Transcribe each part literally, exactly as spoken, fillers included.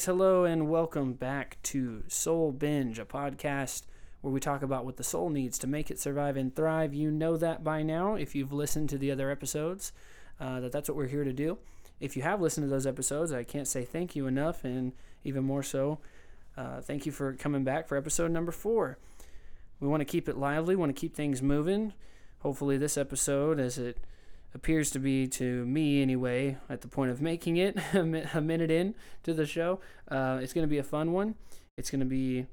Greetings, hello, and welcome back to Soul Binge, a podcast where we talk about what the soul needs to make it survive and thrive. You know that by now if you've listened to the other episodes, uh, that that's what we're here to do. If you have listened to those episodes, I can't say thank you enough, and even more so, uh, thank you for coming back for episode number four. We want to keep it lively, want to keep things moving. Hopefully this episode, as it appears to be to me anyway, at the point of making it a minute in to the show, uh, it's going to be a fun one. It's going to be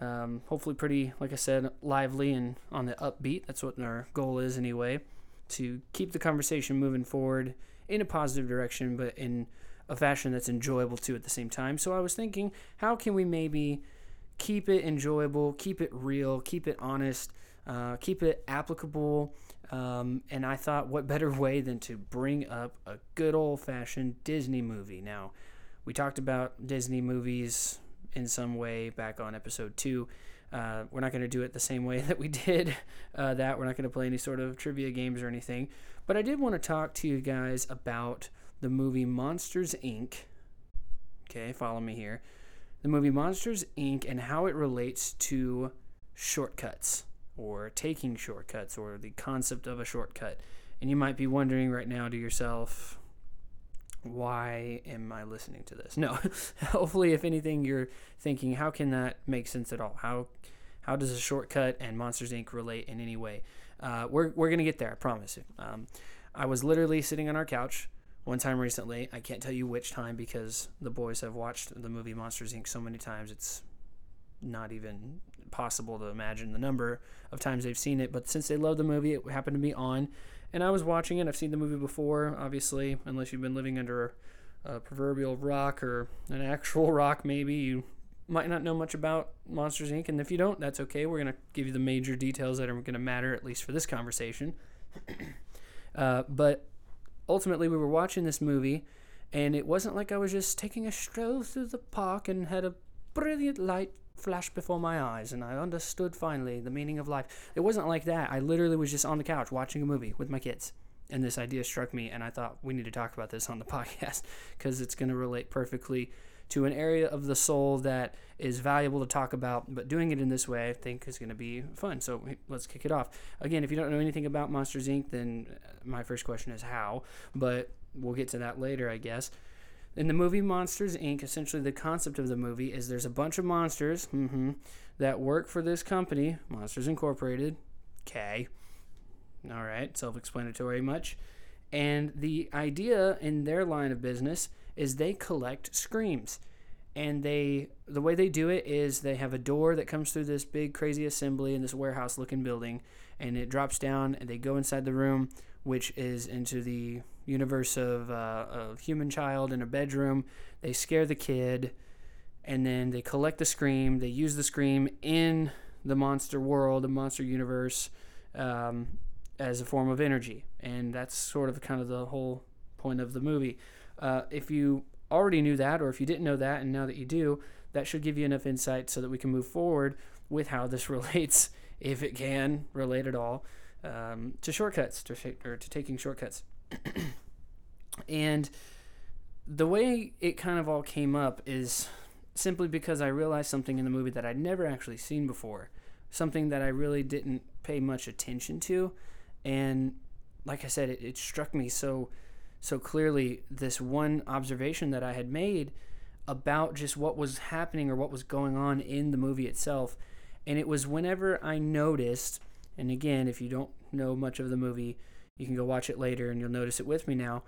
um, hopefully pretty, like I said, lively and on the upbeat. That's what our goal is anyway, to keep the conversation moving forward in a positive direction, but in a fashion that's enjoyable too at the same time. So I was thinking, how can we maybe keep it enjoyable, keep it real, keep it honest, uh, keep it applicable? Um, and I thought, what better way than to bring up a good old-fashioned Disney movie. Now, we talked about Disney movies in some way back on episode two. Uh, we're not going to do it the same way that we did uh, that. We're not going to play any sort of trivia games or anything. But I did want to talk to you guys about the movie Monsters, Incorporated. Okay, follow me here. The movie Monsters, Incorporated and how it relates to shortcuts, or taking shortcuts, or the concept of a shortcut. And you might be wondering right now to yourself, why am I listening to this? No, hopefully, if anything, you're thinking, how can that make sense at all? How how does a shortcut and Monsters, Incorporated relate in any way? Uh, we're we're going to get there, I promise you. Um, I was literally sitting on our couch one time recently. I can't tell you which time because the boys have watched the movie Monsters, Incorporated so many times, it's not even possible to imagine the number of times they've seen it. But since they love the movie, it happened to be on, and I was watching it. I've seen the movie before, obviously, unless you've been living under a proverbial rock or an actual rock. Maybe you might not know much about Monsters, Incorporated, and if you don't, that's okay. We're going to give you the major details that are going to matter, at least for this conversation. uh, but ultimately, we were watching this movie, and it wasn't like I was just taking a stroll through the park and had a brilliant light flashed before my eyes and I understood finally the meaning of life. It wasn't like that. I literally was just on the couch watching a movie with my kids, and this idea struck me, and I thought, we need to talk about this on the podcast because it's going to relate perfectly to an area of the soul that is valuable to talk about, but doing it in this way I think is going to be fun. So let's kick it off. Again, if you don't know anything about Monsters, Incorporated, then my first question is how, but we'll get to that later, I guess. In the movie Monsters, Incorporated, essentially the concept of the movie is there's a bunch of monsters mm-hmm, that work for this company, Monsters, Incorporated. Okay. All right. Self-explanatory much. And the idea in their line of business is they collect screams. And they the way they do it is they have a door that comes through this big crazy assembly in this warehouse-looking building, and it drops down, and they go inside the room, which is into the universe of uh, a human child in a bedroom. They scare the kid, and then they collect the scream. They use the scream in the monster world, the monster universe, um, as a form of energy. And that's sort of kind of the whole point of the movie. Uh, if you already knew that, or if you didn't know that, and now that you do, that should give you enough insight so that we can move forward with how this relates, if it can relate at all, um, to shortcuts, to sh- or to taking shortcuts. And the way it kind of all came up is simply because I realized something in the movie that I'd never actually seen before, something that I really didn't pay much attention to. And like I said, it, it struck me so so clearly, this one observation that I had made about just what was happening or what was going on in the movie itself. And it was whenever I noticed, and again, if you don't know much of the movie, you can go watch it later and you'll notice it with me now.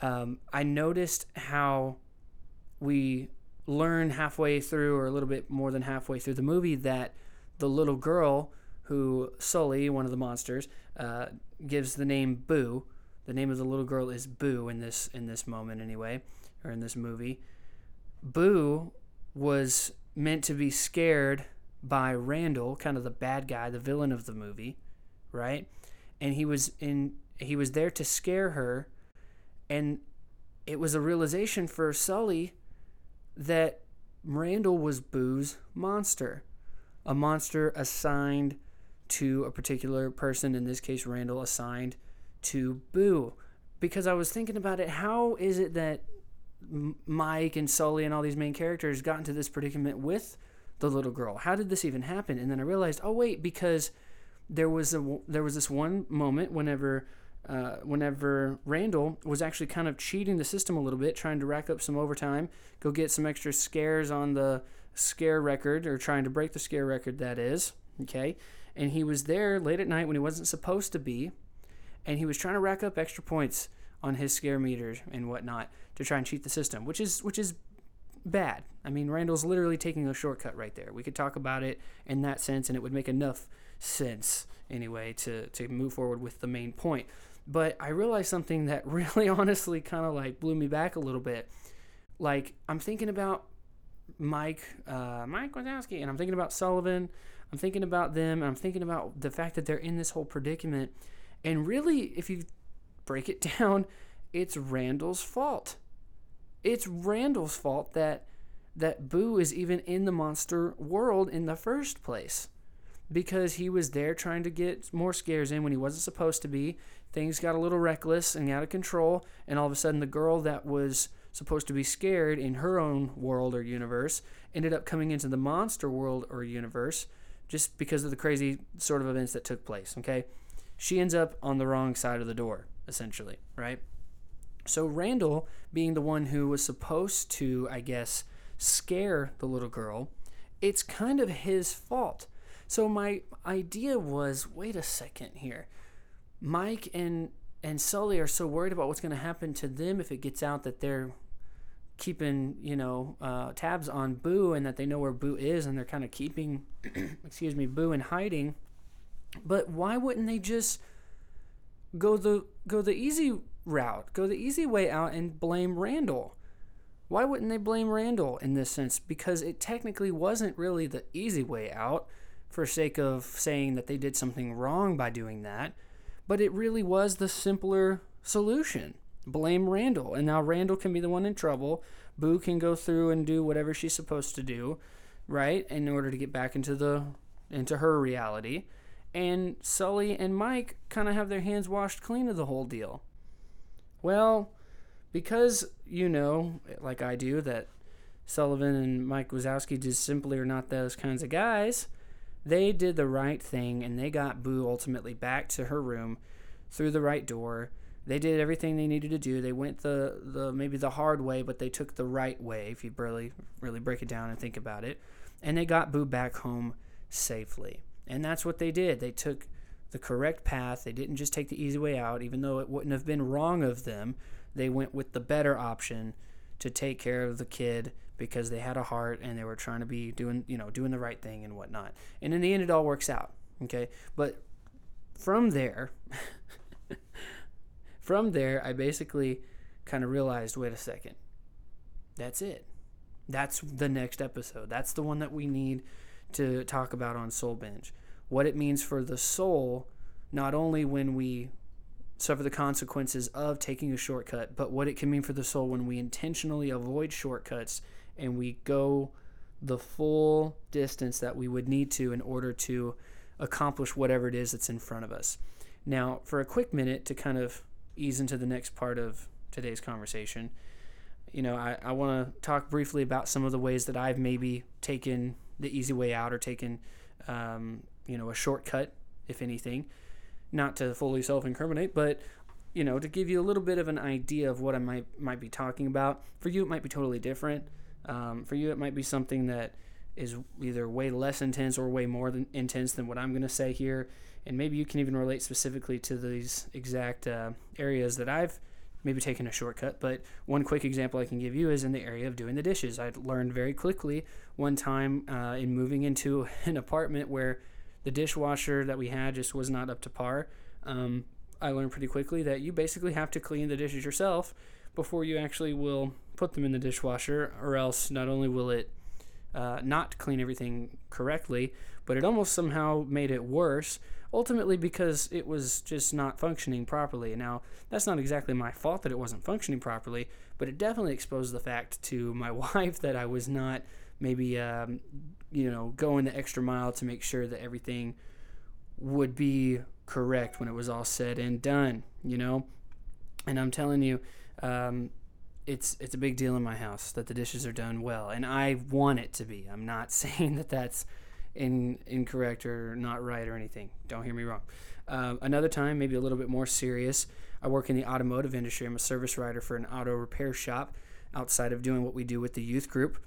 Um, I noticed how we learn halfway through, or a little bit more than halfway through the movie, that the little girl who Sully, one of the monsters, uh, gives the name Boo. The name of the little girl is Boo in this in this moment anyway, or in this movie. Boo was meant to be scared by Randall, kind of the bad guy, the villain of the movie, right? And he was in. He was there to scare her, and it was a realization for Sully that Randall was Boo's monster, a monster assigned to a particular person. In this case, Randall assigned to Boo. Because I was thinking about it, how is it that Mike and Sully and all these main characters got into this predicament with the little girl. How did this even happen? And then I realized, oh wait, because there was a there was this one moment whenever uh, whenever Randall was actually kind of cheating the system a little bit, trying to rack up some overtime, go get some extra scares on the scare record, or trying to break the scare record, that is, okay? And he was there late at night when he wasn't supposed to be, and he was trying to rack up extra points on his scare meters and whatnot to try and cheat the system, which is which is bad. I mean, Randall's literally taking a shortcut right there. We could talk about it in that sense, and it would make enough sense anyway to, to move forward with the main point. But I realized something that really honestly kind of like blew me back a little bit. Like, I'm thinking about Mike, uh, Mike Wazowski, and I'm thinking about Sullivan. I'm thinking about them, and I'm thinking about the fact that they're in this whole predicament. And really, if you break it down, it's Randall's fault. It's Randall's fault that that Boo is even in the monster world in the first place, because he was there trying to get more scares in when he wasn't supposed to be. Things got a little reckless and out of control, and all of a sudden the girl that was supposed to be scared in her own world or universe ended up coming into the monster world or universe just because of the crazy sort of events that took place, okay? She ends up on the wrong side of the door, essentially, right? So Randall, being the one who was supposed to, I guess, scare the little girl, it's kind of his fault. So my idea was, wait a second here. Mike and, and Sully are so worried about what's going to happen to them if it gets out that they're keeping, you know, uh, tabs on Boo, and that they know where Boo is, and they're kind of keeping, excuse me, Boo in hiding. But why wouldn't they just go the go the easy route, go the easy way out, and blame Randall? Why wouldn't they blame Randall in this sense? Because it technically wasn't really the easy way out, for sake of saying that they did something wrong by doing that, but it really was the simpler solution. Blame Randall, and now Randall can be the one in trouble. Boo can go through and do whatever she's supposed to do, right, in order to get back into the into her reality. And Sully and Mike kind of have their hands washed clean of the whole deal. Well, because you know, like I do, that Sullivan and Mike Wazowski just simply are not those kinds of guys, they did the right thing, and they got Boo ultimately back to her room through the right door. They did everything they needed to do. They went the, the maybe the hard way, but they took the right way, if you really, really break it down and think about it. And they got Boo back home safely. And that's what they did. They took the correct path. They didn't just take the easy way out, even though it wouldn't have been wrong of them. They went with the better option to take care of the kid, because they had a heart and they were trying to be doing, you know, doing the right thing and whatnot. And in the end, it all works out, okay? But from there, from there, I basically kind of realized, wait a second, that's it. That's the next episode. That's the one that we need to talk about on Soul Bench. What it means for the soul, not only when we suffer the consequences of taking a shortcut, but what it can mean for the soul when we intentionally avoid shortcuts and we go the full distance that we would need to in order to accomplish whatever it is that's in front of us. Now, for a quick minute to kind of ease into the next part of today's conversation, you know, I, I want to talk briefly about some of the ways that I've maybe taken the easy way out, or taken, um, you know, a shortcut, if anything. Not to fully self-incriminate, but, you know, to give you a little bit of an idea of what I might might be talking about. For you, it might be totally different. Um, for you, it might be something that is either way less intense or way more than intense than what I'm going to say here. And maybe you can even relate specifically to these exact uh, areas that I've maybe taken a shortcut. But one quick example I can give you is in the area of doing the dishes. I learned very quickly one time uh, in moving into an apartment where the dishwasher that we had just was not up to par. Um, I learned pretty quickly that you basically have to clean the dishes yourself before you actually will put them in the dishwasher, or else not only will it uh, not clean everything correctly, but it almost somehow made it worse, ultimately because it was just not functioning properly. Now, that's not exactly my fault that it wasn't functioning properly, but it definitely exposed the fact to my wife that I was not maybe, um, you know, going the extra mile to make sure that everything would be correct when it was all said and done, you know? And I'm telling you, um, it's it's a big deal in my house that the dishes are done well, and I want it to be. I'm not saying that that's in, incorrect or not right or anything. Don't hear me wrong. Uh, another time, maybe a little bit more serious, I work in the automotive industry. I'm a service writer for an auto repair shop outside of doing what we do with the youth group.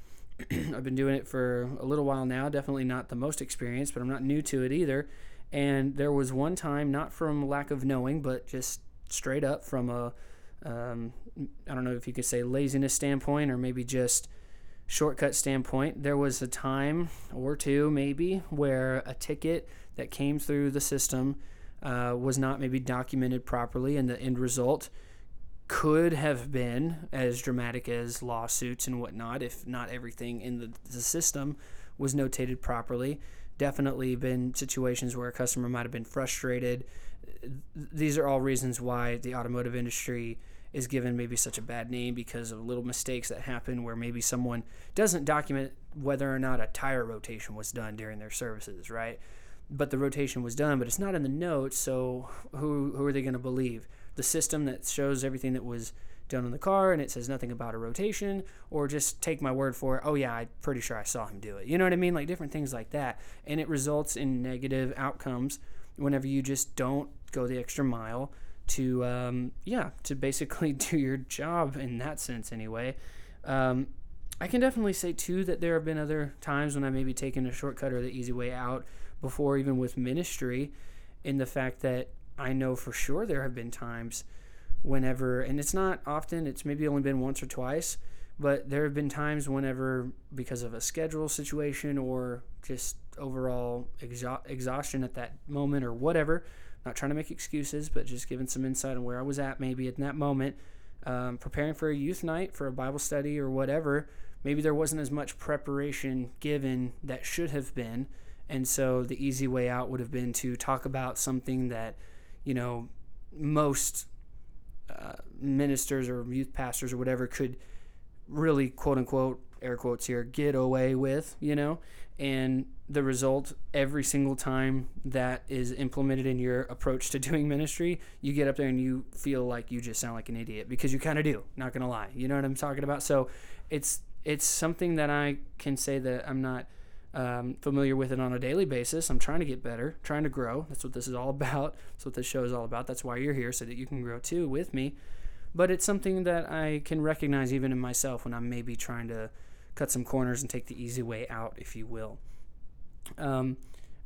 I've been doing it for a little while now, definitely not the most experienced, but I'm not new to it either. And there was one time, not from lack of knowing, but just straight up from a, um, I don't know if you could say laziness standpoint or maybe just shortcut standpoint, there was a time or two maybe where a ticket that came through the system uh, was not maybe documented properly, and the end result could have been as dramatic as lawsuits and whatnot if not everything in the, the system was notated properly. Definitely been situations where a customer might have been frustrated. These are all reasons why the automotive industry is given maybe such a bad name, because of little mistakes that happen where maybe someone doesn't document whether or not a tire rotation was done during their services, right? But the rotation was done, but it's not in the notes, so who who are they going to believe? The system that shows everything that was done in the car and it says nothing about a rotation, or just take my word for it, oh yeah, I'm pretty sure I saw him do it. You know what I mean? Like different things like that. And it results in negative outcomes whenever you just don't go the extra mile to, um, yeah, to basically do your job in that sense anyway. Um, I can definitely say too that there have been other times when I maybe taken a shortcut or the easy way out before, even with ministry, in the fact that I know for sure there have been times whenever, and it's not often, it's maybe only been once or twice, but there have been times whenever, because of a schedule situation or just overall exha- exhaustion at that moment or whatever, not trying to make excuses, but just giving some insight on where I was at maybe at that moment, um, preparing for a youth night, for a Bible study or whatever, maybe there wasn't as much preparation given that should have been, and so the easy way out would have been to talk about something that, you know, most uh, ministers or youth pastors or whatever could really, quote unquote, air quotes here, get away with, you know, and the result every single time that is implemented in your approach to doing ministry, you get up there and you feel like you just sound like an idiot, because you kind of do, not going to lie. You know what I'm talking about? So it's it's something that I can say that I'm not um, familiar with it on a daily basis. I'm trying to get better, trying to grow. That's what this is all about. That's what this show is all about. That's why you're here, so that you can grow too with me. But it's something that I can recognize even in myself when I'm maybe trying to cut some corners and take the easy way out, if you will. Um,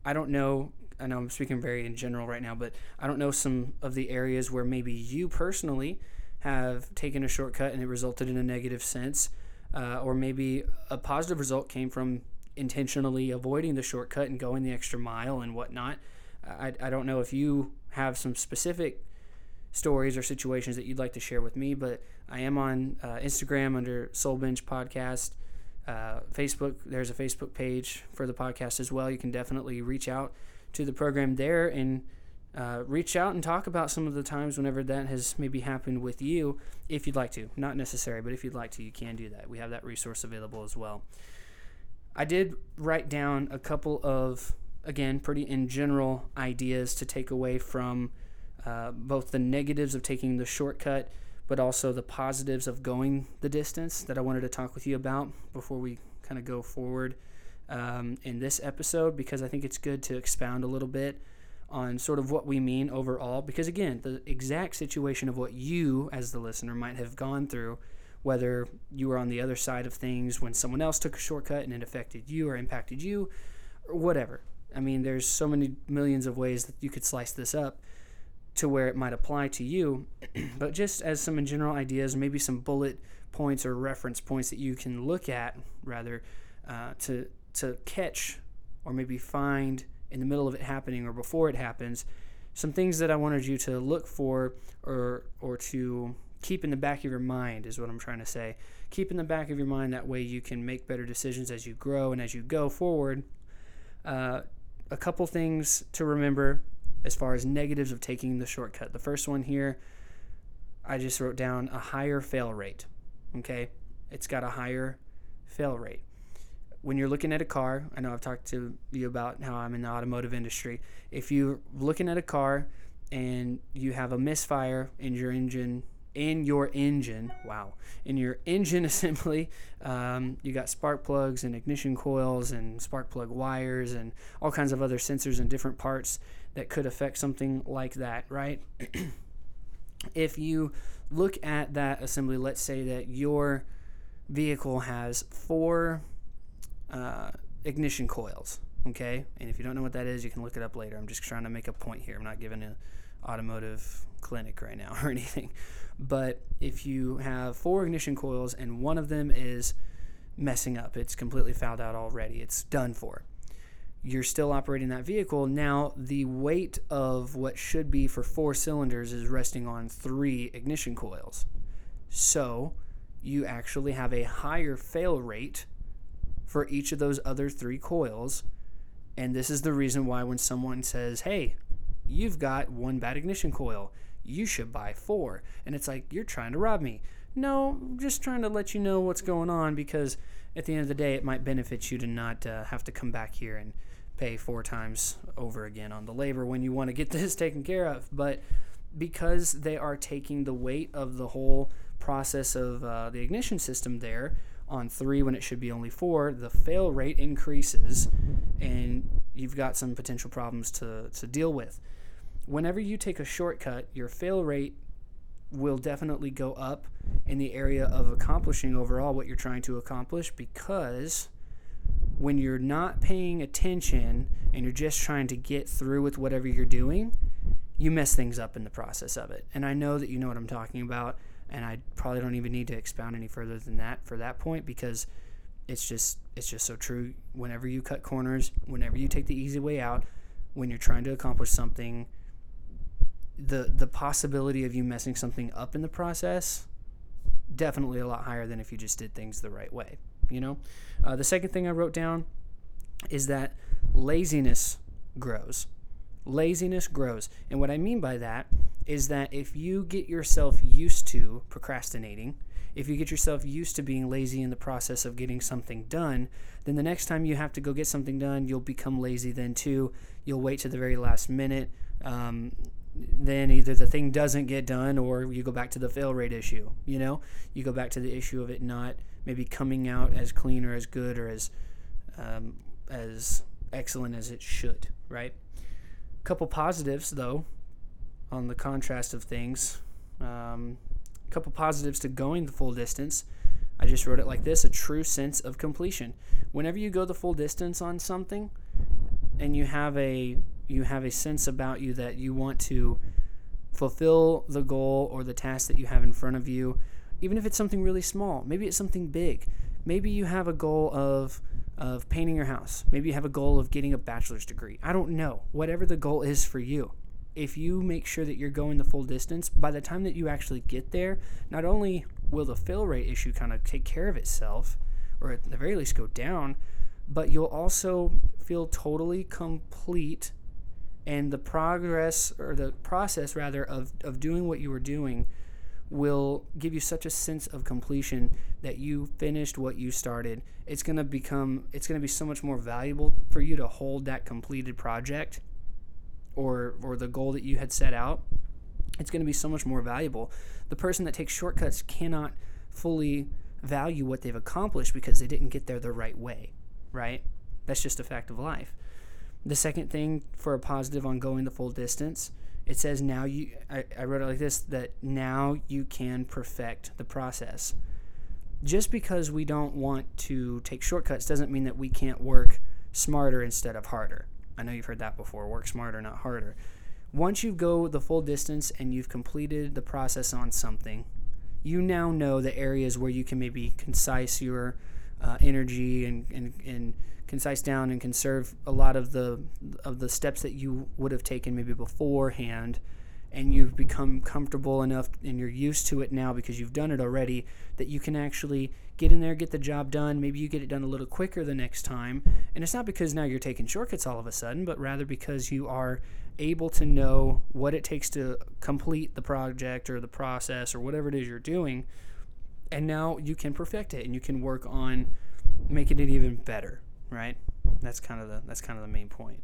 I don't know, I know I'm speaking very in general right now, but I don't know some of the areas where maybe you personally have taken a shortcut and it resulted in a negative sense, uh, or maybe a positive result came from intentionally avoiding the shortcut and going the extra mile and whatnot. I, I don't know if you have some specific stories or situations that you'd like to share with me, but I am on uh, Instagram under Soul Bench Podcast. Uh, Facebook, there's a Facebook page for the podcast as well. You can definitely reach out to the program there and uh, reach out and talk about some of the times whenever that has maybe happened with you, if you'd like to. Not necessary, but if you'd like to, you can do that. We have that resource available as well. I did write down a couple of, again, pretty in general ideas to take away from uh, both the negatives of taking the shortcut, but also the positives of going the distance, that I wanted to talk with you about before we kind of go forward um, in this episode, because I think it's good to expound a little bit on sort of what we mean overall, because again, the exact situation of what you as the listener might have gone through, whether you were on the other side of things when someone else took a shortcut and it affected you or impacted you or whatever. I mean, there's so many millions of ways that you could slice this up to where it might apply to you, but just as some in general ideas, maybe some bullet points or reference points that you can look at, rather, uh, to to catch or maybe find in the middle of it happening or before it happens, some things that I wanted you to look for or or to keep in the back of your mind is what I'm trying to say. Keep in the back of your mind, that way you can make better decisions as you grow and as you go forward. Uh, a couple things to remember as far as negatives of taking the shortcut. The first one here, I just wrote down a higher fail rate, okay? It's got a higher fail rate. When you're looking at a car, I know I've talked to you about how I'm in the automotive industry. If you're looking at a car and you have a misfire and your engine in your engine, wow, in your engine assembly, um, you got spark plugs and ignition coils and spark plug wires and all kinds of other sensors and different parts that could affect something like that, right? If you look at that assembly, let's say that your vehicle has four uh, ignition coils, okay? And if you don't know what that is, you can look it up later. I'm just trying to make a point here. I'm not giving an automotive clinic right now or anything. But if you have four ignition coils and one of them is messing up, it's completely fouled out already, it's done for, you're still operating that vehicle. Now the weight of what should be for four cylinders is resting on three ignition coils. So you actually have a higher fail rate for each of those other three coils. And this is the reason why when someone says, hey, you've got one bad ignition coil, you should buy four. And it's like, you're trying to rob me. No, I'm just trying to let you know what's going on, because at the end of the day, it might benefit you to not uh, have to come back here and pay four times over again on the labor when you want to get this taken care of. But because they are taking the weight of the whole process of uh, the ignition system there on three when it should be only four, the fail rate increases and you've got some potential problems to, to deal with. Whenever you take a shortcut, your fail rate will definitely go up in the area of accomplishing overall what you're trying to accomplish, because when you're not paying attention and you're just trying to get through with whatever you're doing, you mess things up in the process of it. And I know that you know what I'm talking about, and I probably don't even need to expound any further than that for that point, because it's just it's just so true. Whenever you cut corners, whenever you take the easy way out, when you're trying to accomplish something, the the possibility of you messing something up in the process definitely a lot higher than if you just did things the right way, you know? Uh, the second thing I wrote down is that laziness grows. Laziness grows. And what I mean by that is that if you get yourself used to procrastinating, if you get yourself used to being lazy in the process of getting something done, then the next time you have to go get something done, you'll become lazy then too. You'll wait to the very last minute. Um, then either the thing doesn't get done or you go back to the fail rate issue, you know? You go back to the issue of it not maybe coming out as clean or as good or as um, as excellent as it should, right? Couple positives, though, on the contrast of things. Um, a couple positives to going the full distance. I just wrote it like this: a true sense of completion. Whenever you go the full distance on something and you have a you have a sense about you that you want to fulfill the goal or the task that you have in front of you, even if it's something really small, maybe it's something big. Maybe you have a goal of of painting your house. Maybe you have a goal of getting a bachelor's degree. I don't know. Whatever the goal is for you, if you make sure that you're going the full distance, by the time that you actually get there, not only will the fail rate issue kind of take care of itself, or at the very least go down, but you'll also feel totally complete, and the progress, or the process rather, of, of doing what you were doing will give you such a sense of completion that you finished what you started. It's going to become, it's going to be so much more valuable for you to hold that completed project or or the goal that you had set out. It's going to be so much more valuable. The person that takes shortcuts cannot fully value what they've accomplished because they didn't get there the right way, right? That's just a fact of life. The second thing for a positive on going the full distance, it says now you, I, I wrote it like this, that now you can perfect the process. Just because we don't want to take shortcuts doesn't mean that we can't work smarter instead of harder. I know you've heard that before, work smarter, not harder. Once you go the full distance and you've completed the process on something, you now know the areas where you can maybe concise your uh, energy and, and, and concise down and conserve a lot of the of the steps that you would have taken maybe beforehand, and you've become comfortable enough and you're used to it now because you've done it already that you can actually get in there, get the job done. Maybe you get it done a little quicker the next time, and it's not because now you're taking shortcuts all of a sudden, but rather because you are able to know what it takes to complete the project or the process or whatever it is you're doing, and now you can perfect it and you can work on making it even better. Right, that's kind of the that's kind of the main point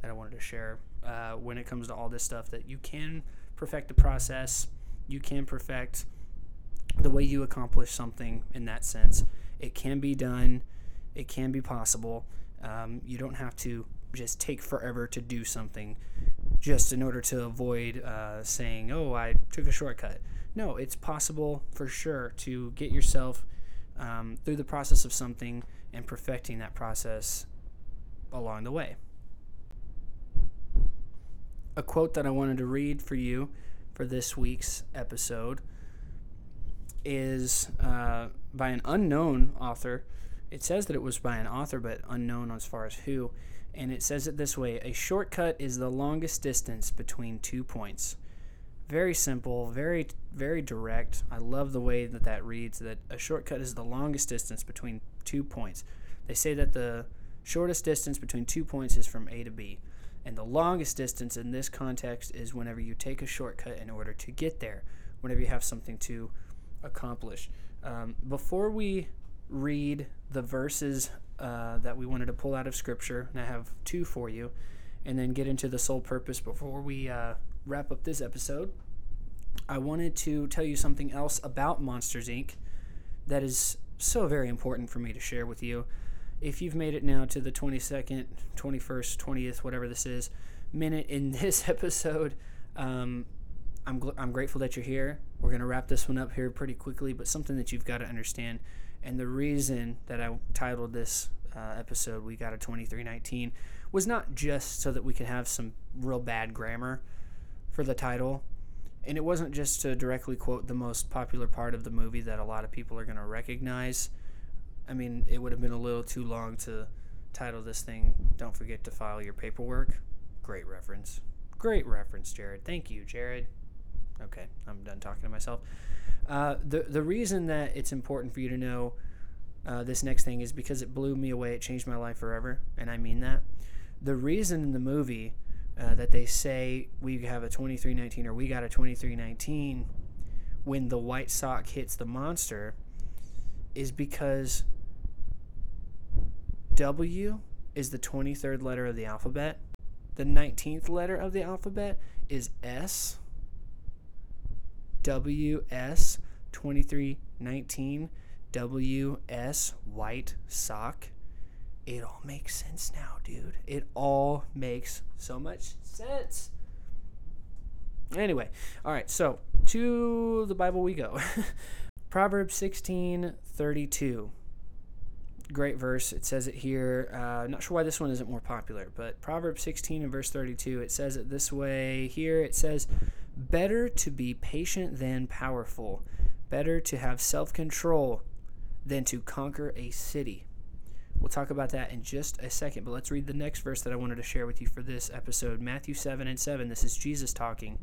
that I wanted to share uh, when it comes to all this stuff, that you can perfect the process. you can perfect the way you accomplish something in that sense. It can be done. It can be possible. Um, you don't have to just take forever to do something just in order to avoid uh, saying, oh, I took a shortcut. No, it's possible for sure to get yourself um, through the process of something and perfecting that process along the way. A quote that I wanted to read for you for this week's episode is uh, by an unknown author. It says that it was by an author, but unknown as far as who. And it says it this way: a shortcut is the longest distance between two points. Very simple, very, very direct. I love the way that that reads, that a shortcut is the longest distance between two points. They say that the shortest distance between two points is from A to B. And the longest distance in this context is whenever you take a shortcut in order to get there, whenever you have something to accomplish. Um, before we read the verses uh, that we wanted to pull out of Scripture, and I have two for you, and then get into the sole purpose before we uh, wrap up this episode, I wanted to tell you something else about Monsters, Incorporated that is so very important for me to share with you. If you've made it now to the twenty-second, twenty-first, twentieth, whatever this is, minute in this episode, um, I'm gl- I'm grateful that you're here. We're going to wrap this one up here pretty quickly, but something that you've got to understand, and the reason that I titled this uh, episode We Got a twenty-three nineteen was not just so that we could have some real bad grammar for the title, and it wasn't just to directly quote the most popular part of the movie that a lot of people are going to recognize. I mean, it would have been a little too long to title this thing, Don't Forget to File Your Paperwork. Great reference. Great reference, Jared. Thank you, Jared. Okay, I'm done talking to myself. Uh, the, the reason that it's important for you to know uh, this next thing is because it blew me away. It changed my life forever, and I mean that. The reason in the movie uh, that they say we have a twenty-three nineteen or we got a twenty-three nineteen when the white sock hits the monster is because W is the twenty-third letter of the alphabet. The nineteenth letter of the alphabet is S. W S twenty-three nineteen, W S white sock. It all makes sense now, dude. It all makes so much sense. Anyway, all right, so to the Bible we go. Proverbs sixteen thirty-two. Great verse. It says it here. Uh, not sure why this one isn't more popular, but Proverbs sixteen and verse thirty-two, it says it this way here. It says, better to be patient than powerful, better to have self-control than to conquer a city. We'll talk about that in just a second, but let's read the next verse that I wanted to share with you for this episode, Matthew seven and seven. This is Jesus talking.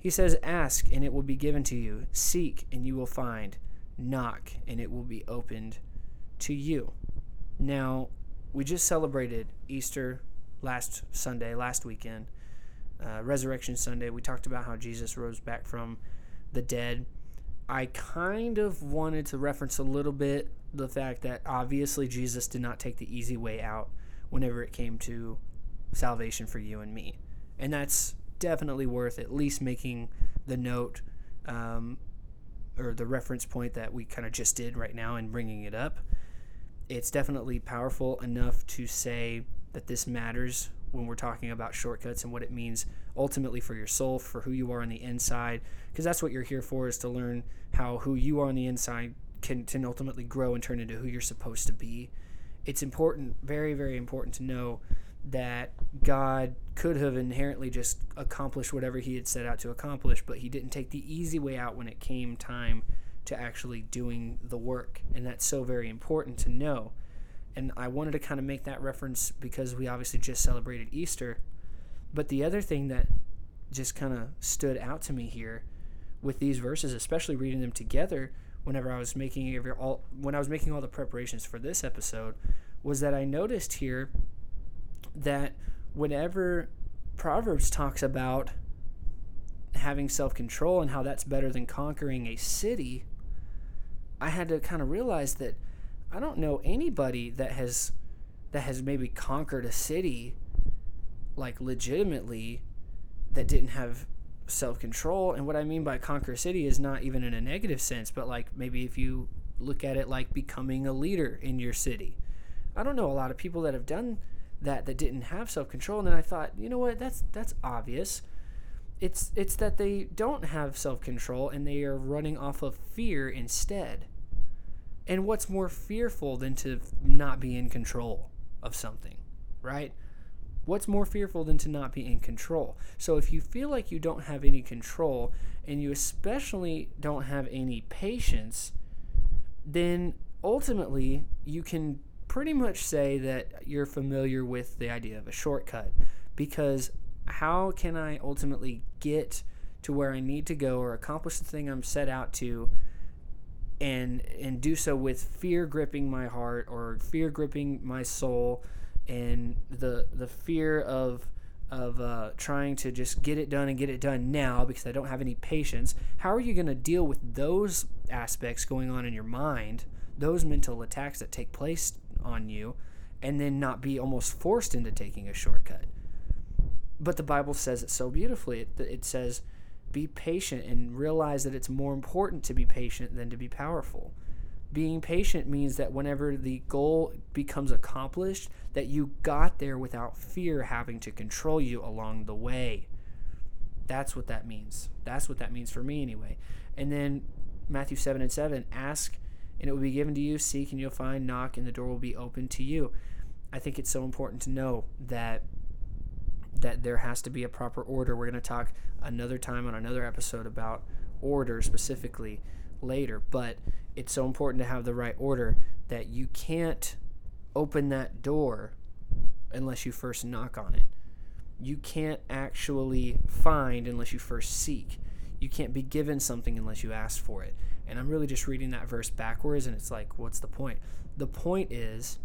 He says, ask, and it will be given to you. Seek, and you will find. Knock, and it will be opened to you. Now, we just celebrated Easter last Sunday, last weekend. Uh, Resurrection Sunday, we talked about how Jesus rose back from the dead. I kind of wanted to reference a little bit the fact that obviously Jesus did not take the easy way out whenever it came to salvation for you and me. And that's definitely worth at least making the note um, or the reference point that we kind of just did right now and bringing it up. It's definitely powerful enough to say that this matters when we're talking about shortcuts and what it means ultimately for your soul, for who you are on the inside, because that's what you're here for, is to learn how who you are on the inside can, can ultimately grow and turn into who you're supposed to be. It's important, very, very important to know that God could have inherently just accomplished whatever he had set out to accomplish, but he didn't take the easy way out when it came time to actually doing the work, and that's so very important to know. And I wanted to kind of make that reference because we obviously just celebrated Easter. But the other thing that just kind of stood out to me here with these verses, especially reading them together whenever I was making every, all when I was making all the preparations for this episode, was that I noticed here that whenever Proverbs talks about having self-control and how that's better than conquering a city, I had to kind of realize that I don't know anybody that has that has maybe conquered a city, like legitimately, that didn't have self-control. And what I mean by conquer city is not even in a negative sense, but like maybe if you look at it like becoming a leader in your city. I don't know a lot of people that have done that that didn't have self-control. And then I thought, you know what, that's that's obvious. It's it's that they don't have self-control and they are running off of fear instead. And what's more fearful than to not be in control of something, right? What's more fearful than to not be in control? So if you feel like you don't have any control and you especially don't have any patience, then ultimately you can pretty much say that you're familiar with the idea of a shortcut, because how can I ultimately get to where I need to go or accomplish the thing I'm set out to, and and do so with fear gripping my heart or fear gripping my soul, and the the fear of of uh, trying to just get it done and get it done now because I don't have any patience? How are you going to deal with those aspects going on in your mind, those mental attacks that take place on you, and then not be almost forced into taking a shortcut? But the Bible says it so beautifully. It, it says, be patient, and realize that it's more important to be patient than to be powerful. Being patient means that whenever the goal becomes accomplished, that you got there without fear having to control you along the way. That's what that means. That's what that means for me anyway. And then Matthew seven and seven, ask and it will be given to you, seek and you'll find, knock and the door will be open to you. I think it's so important to know that that there has to be a proper order. We're going to talk another time on another episode about order specifically later, but it's so important to have the right order that you can't open that door unless you first knock on it. You can't actually find unless you first seek. You can't be given something unless you ask for it. And I'm really just reading that verse backwards, and it's like, what's the point? The point is,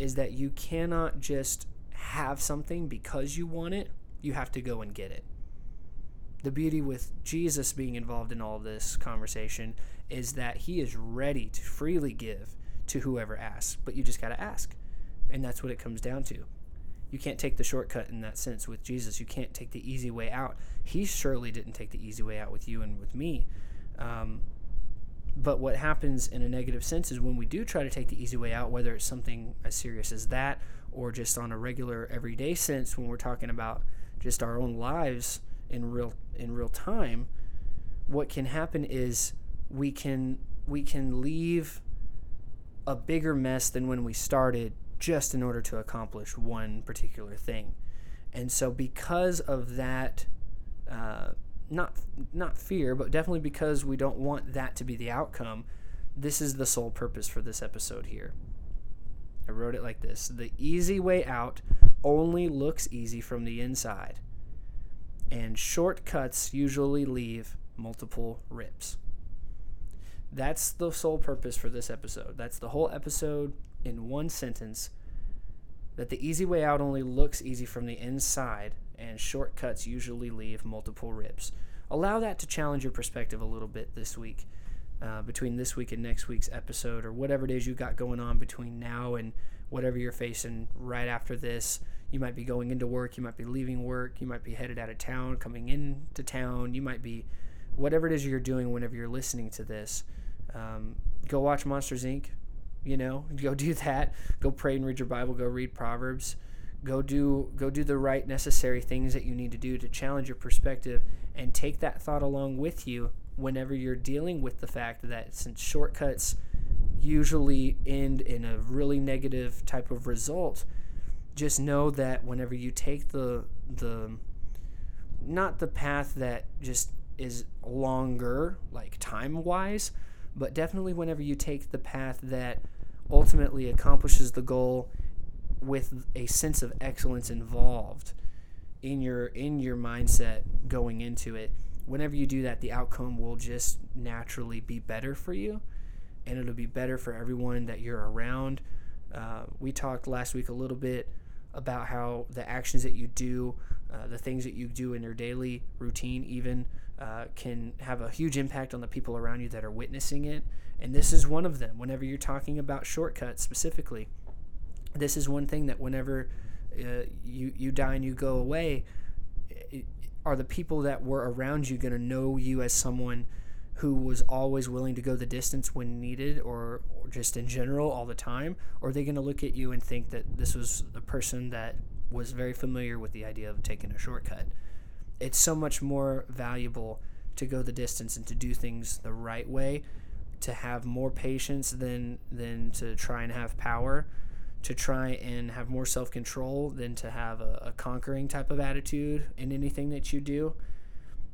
is that you cannot just have something because you want it. You have to go and get it. The beauty with Jesus being involved in all this conversation is that he is ready to freely give to whoever asks, but you just got to ask. And that's what it comes down to. You can't take the shortcut in that sense with Jesus. You can't take the easy way out. He surely didn't take the easy way out with you and with me. Um, but what happens in a negative sense is when we do try to take the easy way out, whether it's something as serious as that or just on a regular everyday sense when we're talking about just our own lives in real in real time, what can happen is we can we can leave a bigger mess than when we started just in order to accomplish one particular thing. And so because of that, uh, not not fear, but definitely because we don't want that to be the outcome, this is the sole purpose for this episode here. I wrote it like this. The easy way out only looks easy from the inside, and shortcuts usually leave multiple rips. That's the sole purpose for this episode. That's the whole episode in one sentence, that the easy way out only looks easy from the inside, and shortcuts usually leave multiple rips. Allow that to challenge your perspective a little bit this week, uh, between this week and next week's episode, or whatever it is you got going on between now and whatever you're facing right after this. You might be going into work, you might be leaving work, you might be headed out of town, coming into town, you might be whatever it is you're doing whenever you're listening to this. Um, go watch Monsters, Incorporated, you know, go do that. Go pray and read your Bible, go read Proverbs. Go do go do the right necessary things that you need to do to challenge your perspective, and take that thought along with you whenever you're dealing with the fact that, since shortcuts usually end in a really negative type of result, just know that whenever you take the the not the path that just is longer, like time-wise, but definitely whenever you take the path that ultimately accomplishes the goal with a sense of excellence involved in your in your mindset going into it, whenever you do that, the outcome will just naturally be better for you, and it'll be better for everyone that you're around. Uh, we talked last week a little bit about how the actions that you do, uh, the things that you do in your daily routine even, uh, can have a huge impact on the people around you that are witnessing it. And this is one of them. Whenever you're talking about shortcuts specifically, this is one thing that whenever uh, you, you die and you go away, it, are the people that were around you going to know you as someone who was always willing to go the distance when needed, or, or just in general all the time? Or are they going to look at you and think that this was a person that was very familiar with the idea of taking a shortcut? It's so much more valuable to go the distance and to do things the right way, to have more patience than than to try and have power, to try and have more self-control than to have a, a conquering type of attitude in anything that you do,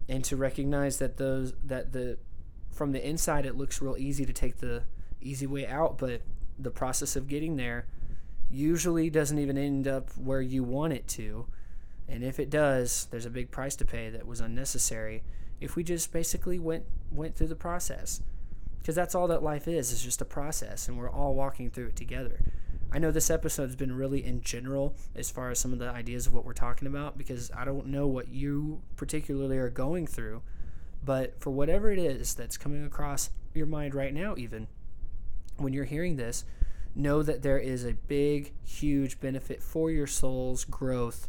and to recognize that those that the from the inside it looks real easy to take the easy way out, but the process of getting there usually doesn't even end up where you want it to. And if it does, there's a big price to pay that was unnecessary if we just basically went went through the process. Because that's all that life is, is just a process, and we're all walking through it together. I know this episode's been really in general as far as some of the ideas of what we're talking about, because I don't know what you particularly are going through, but for whatever it is that's coming across your mind right now, even when you're hearing this, know that there is a big, huge benefit for your soul's growth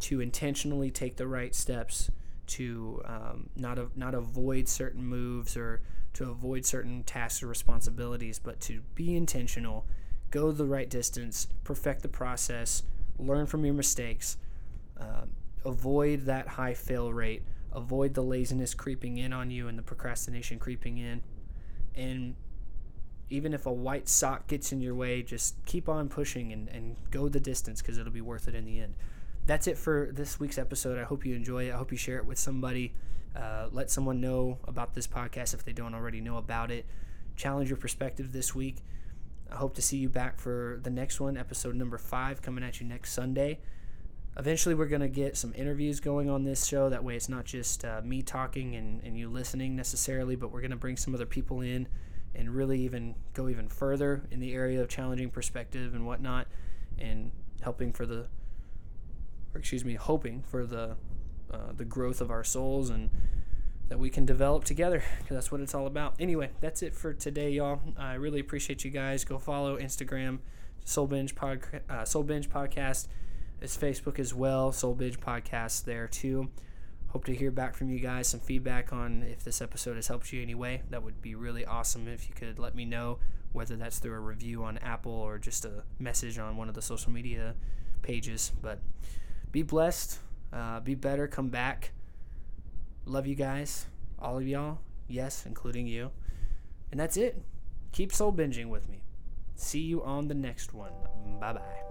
to intentionally take the right steps, to um, not a, not avoid certain moves or to avoid certain tasks or responsibilities, but to be intentional, go the right distance, perfect the process, learn from your mistakes, um, avoid that high fail rate, avoid the laziness creeping in on you and the procrastination creeping in. And even if a white sock gets in your way, just keep on pushing and, and go the distance, because it'll be worth it in the end. That's it for this week's episode. I hope you enjoy it. I hope you share it with somebody. Uh, let someone know about this podcast if they don't already know about it. Challenge your perspective this week. I hope to see you back for the next one, episode number five, coming at you next Sunday. Eventually, we're going to get some interviews going on this show. That way, it's not just uh, me talking and, and you listening necessarily, but we're going to bring some other people in and really even go even further in the area of challenging perspective and whatnot, and helping for the excuse me, hoping for the uh, the growth of our souls, and that we can develop together, because that's what it's all about. Anyway, that's it for today, y'all. I really appreciate you guys. Go follow Instagram, Soul Binge, Pod, uh, Soul Binge Podcast. It's Facebook as well, Soul Binge Podcast there too. Hope to hear back from you guys, some feedback on if this episode has helped you anyway. That would be really awesome if you could let me know, whether that's through a review on Apple or just a message on one of the social media pages. But be blessed, uh, be better, come back. Love you guys, all of y'all, yes, including you. And that's it. Keep soul binging with me. See you on the next one. Bye-bye.